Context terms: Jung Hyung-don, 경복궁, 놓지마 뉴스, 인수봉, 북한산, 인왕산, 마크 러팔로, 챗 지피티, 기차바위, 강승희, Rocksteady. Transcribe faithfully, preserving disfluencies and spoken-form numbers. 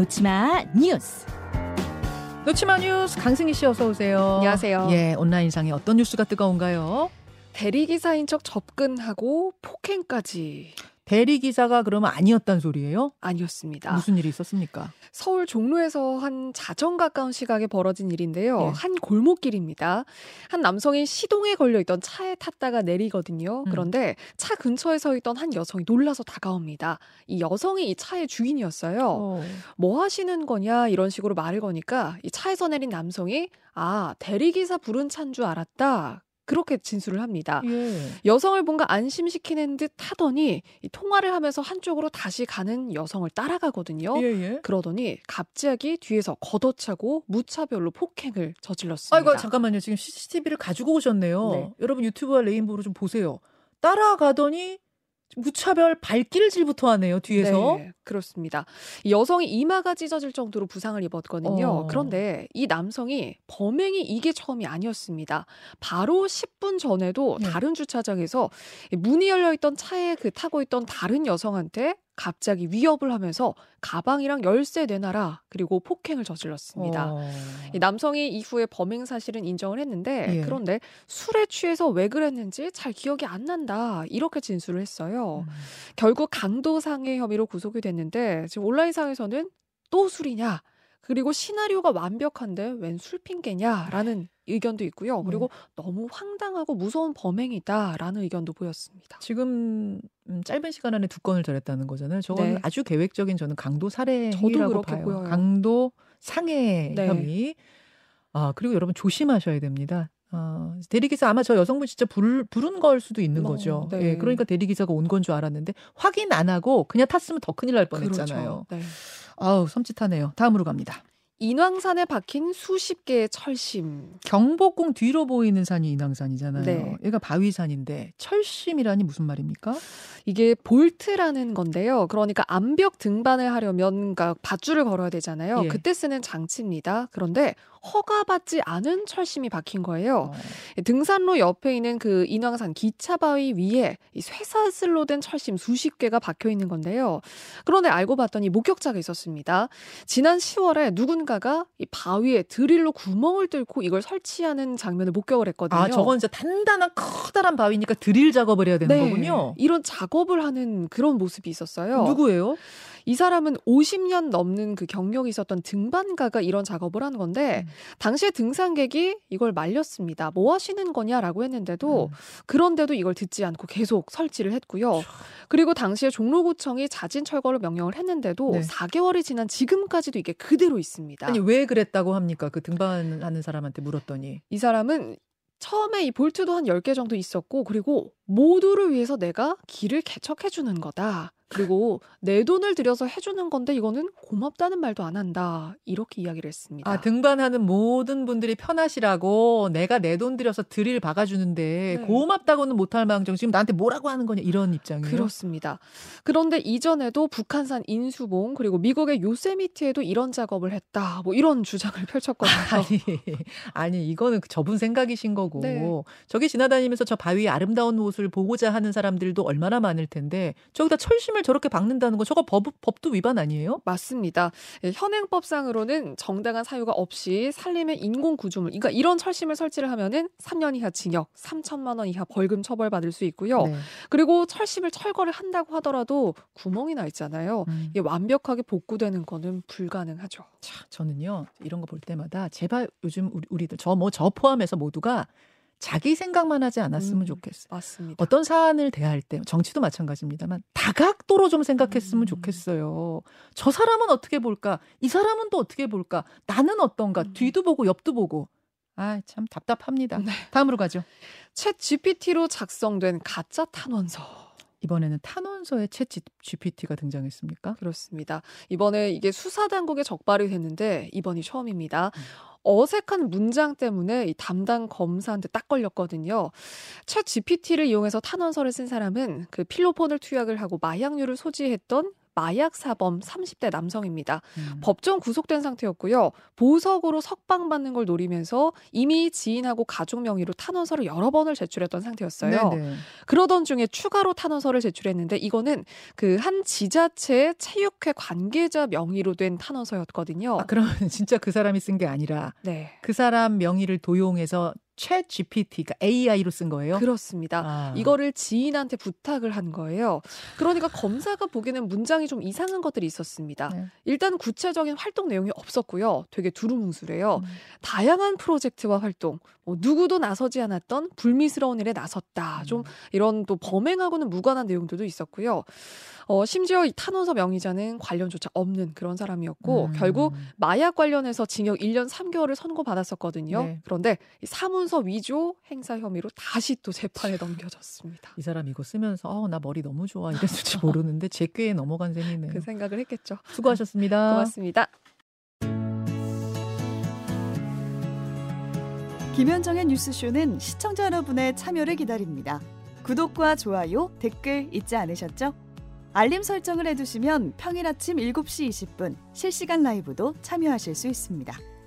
놓지마 뉴스. 놓지마 뉴스 강승희 씨 어서 오세요. 안녕하세요. 예, 온라인상에 어떤 뉴스가 뜨거운가요? 대리기사인 척 접근하고 폭행까지. 대리기사가 그러면 아니었단 소리예요? 아니었습니다. 무슨 일이 있었습니까? 서울 종로에서 한 자정 가까운 시각에 벌어진 일인데요. 네. 한 골목길입니다. 한 남성이 시동에 걸려있던 차에 탔다가 내리거든요. 음. 그런데 차 근처에 서 있던 한 여성이 놀라서 다가옵니다. 이 여성이 이 차의 주인이었어요. 어. 뭐 하시는 거냐 이런 식으로 말을 거니까 이 차에서 내린 남성이 아, 대리기사 부른 차인 줄 알았다. 그렇게 진술을 합니다. 예. 여성을 뭔가 안심시키는 듯 하더니 이 통화를 하면서 한쪽으로 다시 가는 여성을 따라가거든요. 예예. 그러더니 갑자기 뒤에서 걷어차고 무차별로 폭행을 저질렀습니다. 아이고 잠깐만요. 지금 씨씨티비를 가지고 오셨네요. 네. 여러분 유튜브와 레인보우로 좀 보세요. 따라가더니 무차별 발길질부터 하네요. 뒤에서. 네, 그렇습니다. 여성이 이마가 찢어질 정도로 부상을 입었거든요. 어. 그런데 이 남성이 범행이 이게 처음이 아니었습니다. 바로 십 분 전에도 네. 다른 주차장에서 문이 열려있던 차에 그 타고 있던 다른 여성한테 갑자기 위협을 하면서 가방이랑 열쇠 내놔라 그리고 폭행을 저질렀습니다. 어... 남성이 이후에 범행 사실은 인정을 했는데 예. 그런데 술에 취해서 왜 그랬는지 잘 기억이 안 난다 이렇게 진술을 했어요. 음... 결국 강도상해 혐의로 구속이 됐는데 지금 온라인상에서는 또 술이냐 그리고 시나리오가 완벽한데 웬 술 핑계냐라는 의견도 있고요. 그리고 음. 너무 황당하고 무서운 범행이다라는 의견도 보였습니다. 지금 짧은 시간 안에 두 건을 저랬다는 거잖아요. 저건 네. 아주 계획적인 저는 강도 살해 행위라고 봐요. 보여요. 강도 상해 네. 혐의. 아 그리고 여러분 조심하셔야 됩니다. 아, 대리기사 아마 저 여성분 진짜 부를, 부른 걸 수도 있는 거죠. 어, 네. 예, 그러니까 대리기사가 온 건 줄 알았는데 확인 안 하고 그냥 탔으면 더 큰일 날 뻔했잖아요. 그렇죠. 네. 아우 섬찟하네요. 다음으로 갑니다. 인왕산에 박힌 수십 개의 철심. 경복궁 뒤로 보이는 산이 인왕산이잖아요. 네. 얘가 바위산인데 철심이라니 무슨 말입니까? 이게 볼트라는 건데요. 그러니까 암벽 등반을 하려면 그러니까 밧줄을 걸어야 되잖아요. 예. 그때 쓰는 장치입니다. 그런데 허가받지 않은 철심이 박힌 거예요. 어. 등산로 옆에 있는 그 인왕산 기차바위 위에 이 쇠사슬로 된 철심 수십 개가 박혀 있는 건데요. 그런데 알고 봤더니 목격자가 있었습니다. 지난 시월에 누군가가 이 바위에 드릴로 구멍을 뚫고 이걸 설치하는 장면을 목격을 했거든요. 아, 저건 진짜 단단한 커다란 바위니까 드릴 작업을 해야 되는 네, 거군요. 이런 작업을 하는 그런 모습이 있었어요. 누구예요? 이 사람은 오십 년 넘는 그 경력이 있었던 등반가가 이런 작업을 한 건데 음. 당시에 등산객이 이걸 말렸습니다. 뭐 하시는 거냐라고 했는데도 음. 그런데도 이걸 듣지 않고 계속 설치를 했고요. 그리고 당시에 종로구청이 자진 철거를 명령을 했는데도 네. 사 개월이 지난 지금까지도 이게 그대로 있습니다. 아니 왜 그랬다고 합니까? 그 등반하는 사람한테 물었더니. 이 사람은 처음에 이 볼트도 한 열 개 정도 있었고 그리고 모두를 위해서 내가 길을 개척해주는 거다. 그리고 내 돈을 들여서 해주는 건데 이거는 고맙다는 말도 안 한다. 이렇게 이야기를 했습니다. 아, 등반하는 모든 분들이 편하시라고 내가 내 돈 들여서 드릴 박아주는데 네. 고맙다고는 못할 망정 지금 나한테 뭐라고 하는 거냐 이런 입장이에요. 그렇습니다. 그런데 이전에도 북한산 인수봉 그리고 미국의 요세미티에도 이런 작업을 했다. 뭐 이런 주장을 펼쳤거든요. 아니, 아니 이거는 저분 생각이신 거고 네. 저기 지나다니면서 저 바위의 아름다운 모습을 보고자 하는 사람들도 얼마나 많을 텐데 저기다 철심을 저렇게 박는다는 거 저거 법, 법도 위반 아니에요? 맞습니다. 현행법상으로는 정당한 사유가 없이 살림의 인공구조물 그러니까 이런 철심을 설치를 하면은 삼 년 이하 징역 삼천만 원 이하 벌금 처벌받을 수 있고요. 네. 그리고 철심을 철거를 한다고 하더라도 구멍이 나 있잖아요. 음. 이게 완벽하게 복구되는 거는 불가능하죠. 자, 저는요 이런 거 볼 때마다 제발 요즘 우리, 우리들 저 뭐 저 포함해서 모두가 자기 생각만 하지 않았으면 음, 좋겠어요. 맞습니다. 어떤 사안을 대할 때 정치도 마찬가지입니다만 다각도로 좀 생각했으면 음. 좋겠어요. 저 사람은 어떻게 볼까? 이 사람은 또 어떻게 볼까? 나는 어떤가? 음. 뒤도 보고 옆도 보고. 아, 참 답답합니다. 네. 다음으로 가죠. 챗 지피티로 작성된 가짜 탄원서. 이번에는 탄원서에 챗 지피티가 등장했습니까? 그렇습니다. 이번에 이게 수사당국에 적발이 됐는데 이번이 처음입니다. 음. 어색한 문장 때문에 이 담당 검사한테 딱 걸렸거든요. 챗 지피티를 이용해서 탄원서를 쓴 사람은 그 필로폰을 투약을 하고 마약류를 소지했던 마약 사범 삼십 대 남성입니다. 음. 법정 구속된 상태였고요. 보석으로 석방받는 걸 노리면서 이미 지인하고 가족 명의로 탄원서를 여러 번을 제출했던 상태였어요. 네네. 그러던 중에 추가로 탄원서를 제출했는데 이거는 그 한 지자체의 체육회 관계자 명의로 된 탄원서였거든요. 아, 그럼 진짜 그 사람이 쓴 게 아니라 네. 그 사람 명의를 도용해서 챗 지피티, 그러니까 에이아이로 쓴 거예요? 그렇습니다. 아. 이거를 지인한테 부탁을 한 거예요. 그러니까 검사가 보기에는 문장이 좀 이상한 것들이 있었습니다. 네. 일단 구체적인 활동 내용이 없었고요. 되게 두루뭉술해요. 음. 다양한 프로젝트와 활동, 뭐 누구도 나서지 않았던 불미스러운 일에 나섰다. 음. 좀 이런 또 범행하고는 무관한 내용들도 있었고요. 어, 심지어 이 탄원서 명의자는 관련조차 없는 그런 사람이었고 음. 결국 마약 관련해서 징역 일 년 삼 개월을 선고받았었거든요. 네. 그런데 사문 위조 행사 혐의로 다시 또 재판에 넘겨졌습니다. 이 사람 이거 쓰면서 어, 나 머리 너무 좋아 이랬을지 모르는데 제꾀에 넘어간 셈이네요. 그 생각을 했겠죠. 수고하셨습니다. 고맙습니다. 김현정의 뉴스쇼는 시청자 여러분의 참여를 기다립니다. 구독과 좋아요, 댓글 잊지 않으셨죠? 알림 설정을 해두시면 평일 아침 일곱 시 이십 분 실시간 라이브도 참여하실 수 있습니다.